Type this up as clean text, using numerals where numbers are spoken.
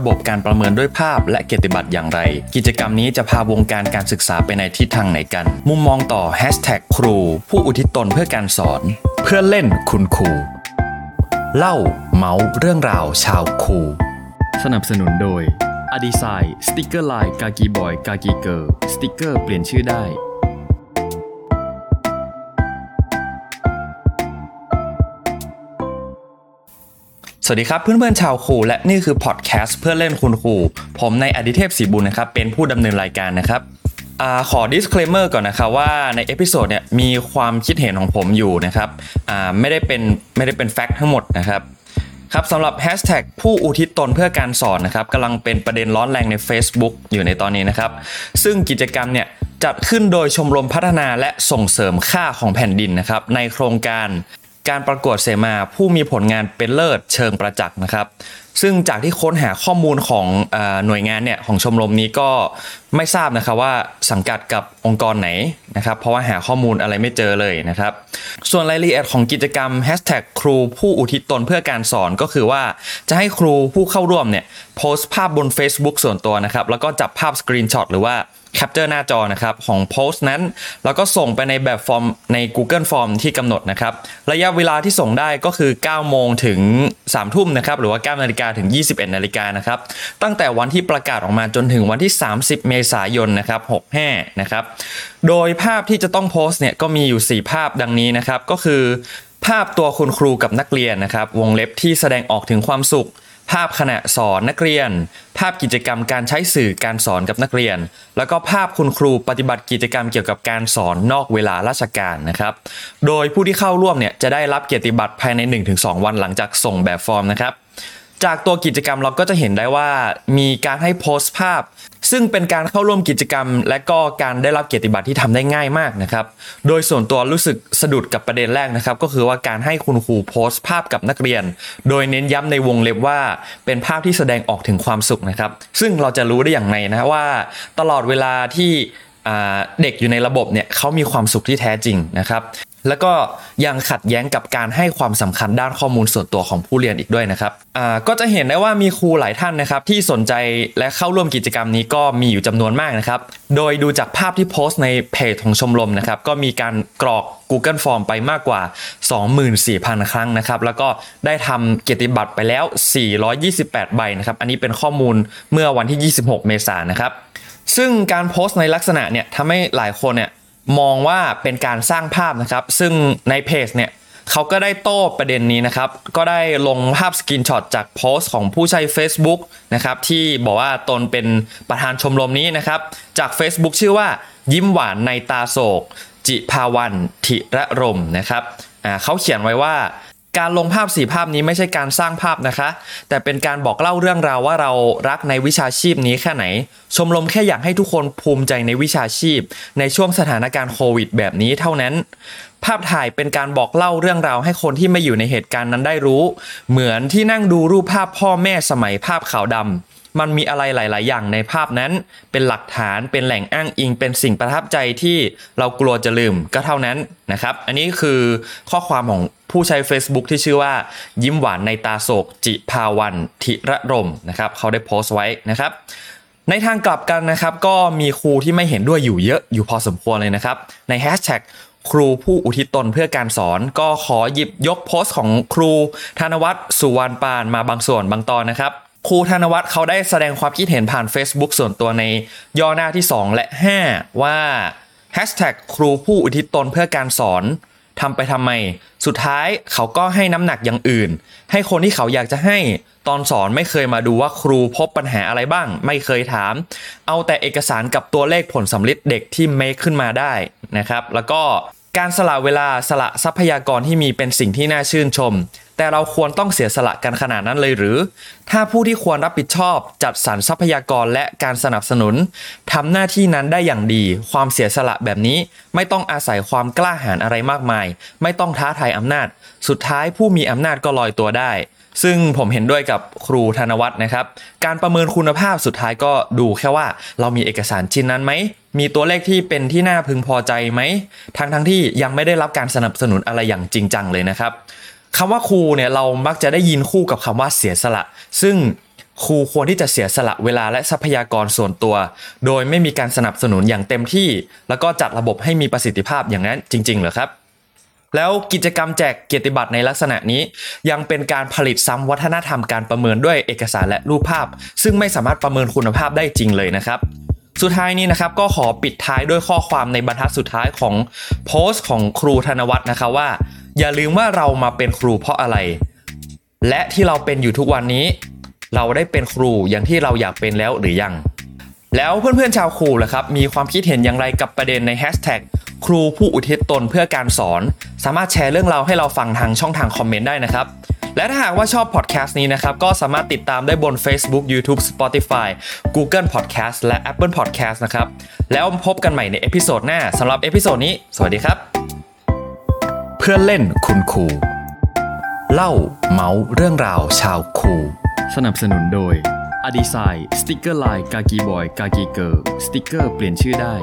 ระบบการประเมินด้วยภาพและเกียรติบัตรอย่างไรกิจกรรมนี้จะพาวงการการศึกษาไปในทิศทางไหนกันมุมมองต่อ#ครูผู้อุทิศตนเพื่อการสอนเพื่อเล่นคุณครูเล่าเมาส์เรื่องราวชาวครูสนับสนุนโดยอดีไซน์สติกเกอร์ลายกากีบอยกากีเกิร์ลสติกเกอร์เปลี่ยนชื่อได้สวัสดีครับเพื่อนๆชาวครูและนี่คือพอดแคสต์เพื่อเล่นคุณครูผมในอดิเทพศรีบุญนะครับเป็นผู้ดำเนินรายการนะครับขอ disclaimer ก่อนนะครับว่าในเอพิโซดเนี่ยมีความคิดเห็นของผมอยู่นะครับไม่ได้เป็นแฟกต์ทั้งหมดนะครับครับสำหรับ#ผู้อุทิศตนเพื่อการสอนนะครับกำลังเป็นประเด็นร้อนแรงใน Facebook อยู่ในตอนนี้นะครับซึ่งกิจกรรมเนี่ยจัดขึ้นโดยชมรมพัฒนาและส่งเสริมค่าของแผ่นดินนะครับในโครงการประกวดเสมาผู้มีผลงานเป็นเลิศเชิงประจักษ์นะครับซึ่งจากที่ค้นหาข้อมูลของหน่วยงานเนี่ยของชมรมนี้ก็ไม่ทราบนะครับว่าสังกัดกับองค์กรไหนนะครับเพราะว่าหาข้อมูลอะไรไม่เจอเลยนะครับส่วนรายละเอียดของกิจกรรม#ครูผู้อุทิศตนเพื่อการสอนก็คือว่าจะให้ครูผู้เข้าร่วมเนี่ยโพสต์ภาพบน Facebook ส่วนตัวนะครับแล้วก็จับภาพสกรีนช็อตหรือว่าแคปเจอร์หน้าจอนะครับของโพสต์นั้นแล้วก็ส่งไปในแบบฟอร์มใน Google Form ที่กำหนดนะครับระยะเวลาที่ส่งได้ก็คือ 9 โมงถึง 3 ทุ่มนะครับหรือว่า 9 นาฬิกาถึง 21 นาฬิกานะครับตั้งแต่วันที่ประกาศออกมาจนถึงวันที่ 30 เมษายนนะครับ 65 นะครับโดยภาพที่จะต้องโพสต์เนี่ยก็มีอยู่ 4 ภาพดังนี้นะครับก็คือภาพตัวคุณครูกับนักเรียนนะครับวงเล็บที่แสดงออกถึงความสุขภาพขณะสอนนักเรียนภาพกิจกรรมการใช้สื่อการสอนกับนักเรียนแล้วก็ภาพคุณครูปฏิบัติกิจกรรมเกี่ยวกับการสอนนอกเวลาราชการนะครับโดยผู้ที่เข้าร่วมเนี่ยจะได้รับเกียรติบัตรภายใน 1-2 วันหลังจากส่งแบบฟอร์มนะครับจากตัวกิจกรรมเราก็จะเห็นได้ว่ามีการให้โพสต์ภาพซึ่งเป็นการเข้าร่วมกิจกรรมและก็การได้รับเกียรติบัตรที่ทำได้ง่ายมากนะครับโดยส่วนตัวรู้สึกสะดุดกับประเด็นแรกนะครับก็คือว่าการให้คุณครูโพสต์ภาพกับนักเรียนโดยเน้นย้ำในวงเล็บว่าเป็นภาพที่แสดงออกถึงความสุขนะครับซึ่งเราจะรู้ได้อย่างไรนะว่าตลอดเวลาที่เด็กอยู่ในระบบเนี่ยเขามีความสุขที่แท้จริงนะครับแล้วก็ยังขัดแย้งกับการให้ความสำคัญด้านข้อมูลส่วนตัวของผู้เรียนอีกด้วยนะครับก็จะเห็นได้ว่ามีครูหลายท่านนะครับที่สนใจและเข้าร่วมกิจกรรมนี้ก็มีอยู่จำนวนมากนะครับโดยดูจากภาพที่โพสต์ในเพจของชมรมนะครับก็มีการกรอก Google Form ไปมากกว่า 24,000 ครั้งนะครับแล้วก็ได้ทำเกียรติบัตรไปแล้ว428ใบนะครับอันนี้เป็นข้อมูลเมื่อวันที่ 26 เมษายนนะครับซึ่งการโพสต์ในลักษณะเนี่ยทำให้หลายคนเนี่ยมองว่าเป็นการสร้างภาพนะครับซึ่งในเพจเนี่ยเขาก็ได้โต้ประเด็นนี้นะครับก็ได้ลงภาพสกรีนช็อตจากโพสต์ของผู้ใช้ Facebook นะครับที่บอกว่าตนเป็นประธานชมรมนี้นะครับจาก Facebook ชื่อว่ายิ้มหวานในตาโศกจิภาวันธิระรมนะครับเขาเขียนไว้ว่าการลงภาพ4ภาพนี้ไม่ใช่การสร้างภาพนะคะแต่เป็นการบอกเล่าเรื่องราวว่าเรารักในวิชาชีพนี้แค่ไหนชมรมแค่อยากให้ทุกคนภูมิใจในวิชาชีพในช่วงสถานการณ์โควิดแบบนี้เท่านั้นภาพถ่ายเป็นการบอกเล่าเรื่องราวให้คนที่ไม่อยู่ในเหตุการณ์นั้นได้รู้เหมือนที่นั่งดูรูปภาพพ่อแม่สมัยภาพขาวดำมันมีอะไรหลายๆอย่างในภาพนั้นเป็นหลักฐานเป็นแหล่งอ้างอิงเป็นสิ่งประทับใจที่เรากลัวจะลืมก็เท่านั้นนะครับอันนี้คือข้อความของผู้ใช้ Facebook ที่ชื่อว่ายิ้มหวานในตาโศกจิภาวันธิระรมนะครับเขาได้โพสต์ไว้นะครับในทางกลับกันนะครับก็มีครูที่ไม่เห็นด้วยอยู่เยอะอยู่พอสมควรเลยนะครับใน#ครูผู้อุทิศตนเพื่อการสอนก็ขอหยิบยกโพสต์ของครูธนวัฒน์สุวรรณปานมาบางส่วนบางตอนนะครับครูธนวัฒน์เขาได้แสดงความคิดเห็นผ่าน Facebook ส่วนตัวในย่อหน้าที่2และ5ว่า#ครูผู้อุทิศตนเพื่อการสอนทำไปทำไมสุดท้ายเขาก็ให้น้ำหนักอย่างอื่นให้คนที่เขาอยากจะให้ตอนสอนไม่เคยมาดูว่าครูพบปัญหาอะไรบ้างไม่เคยถามเอาแต่เอกสารกับตัวเลขผลสำลิดเด็กที่เมคขึ้นมาได้นะครับแล้วก็การสละเวลาสละทรัพยากรที่มีเป็นสิ่งที่น่าชื่นชมแต่เราควรต้องเสียสละกันขนาดนั้นเลยหรือถ้าผู้ที่ควรรับผิดชอบจัดสรรทรัพยากรและการสนับสนุนทำหน้าที่นั้นได้อย่างดีความเสียสละแบบนี้ไม่ต้องอาศัยความกล้าหาญอะไรมากมายไม่ต้องท้าทายอำนาจสุดท้ายผู้มีอำนาจก็ลอยตัวได้ซึ่งผมเห็นด้วยกับครูธนวัฒน์นะครับการประเมินคุณภาพสุดท้ายก็ดูแค่ว่าเรามีเอกสารชิ้นนั้นไหมมีตัวเลขที่เป็นที่น่าพึงพอใจไหมทั้งที่ยังไม่ได้รับการสนับสนุนอะไรอย่างจริงจังเลยนะครับคำว่าครูเนี่ยเรามักจะได้ยินคู่กับคำว่าเสียสละซึ่ง ครูควรที่จะเสียสละเวลาและทรัพยากรส่วนตัวโดยไม่มีการสนับสนุนอย่างเต็มที่แล้วก็จัดระบบให้มีประสิทธิภาพอย่างนั้นจริงๆเหรอครับแล้วกิจกรรมแจกเกียรติบัตรในลักษณะนี้ยังเป็นการผลิตซ้ำวัฒนธรรมการประเมินด้วยเอกสารและรูปภาพซึ่งไม่สามารถประเมินคุณภาพได้จริงเลยนะครับสุดท้ายนี้นะครับก็ขอปิดท้ายด้วยข้อความในบรรทัดสุดท้ายของโพสต์ของครูธนวัฒน์นะคะว่าอย่าลืมว่าเรามาเป็นครูเพราะอะไรและที่เราเป็นอยู่ทุกวันนี้เราได้เป็นครูอย่างที่เราอยากเป็นแล้วหรือยังแล้วเพื่อนๆชาวครูล่ะครับมีความคิดเห็นอย่างไรกับประเด็นใน#ครูผู้อุทิศตนเพื่อการสอนสามารถแชร์เรื่องราวให้เราฟังทางช่องทางคอมเมนต์ได้นะครับและถ้าหากว่าชอบพอดแคสต์นี้นะครับก็สามารถติดตามได้บน Facebook YouTube Spotify Google Podcast และ Apple Podcast นะครับแล้วพบกันใหม่ในเอพิโซดหน้าสำหรับเอพิโซดนี้สวัสดีครับเพื่อนเล่นคุณครูเล่าเมาเรื่องราวชาวครูสนับสนุนโดยอดิไซน์สติ๊กเกอร์ลายกากีบอยกากีเกิร์ลสติ๊กเกอร์เปลี่ยนชื่อได้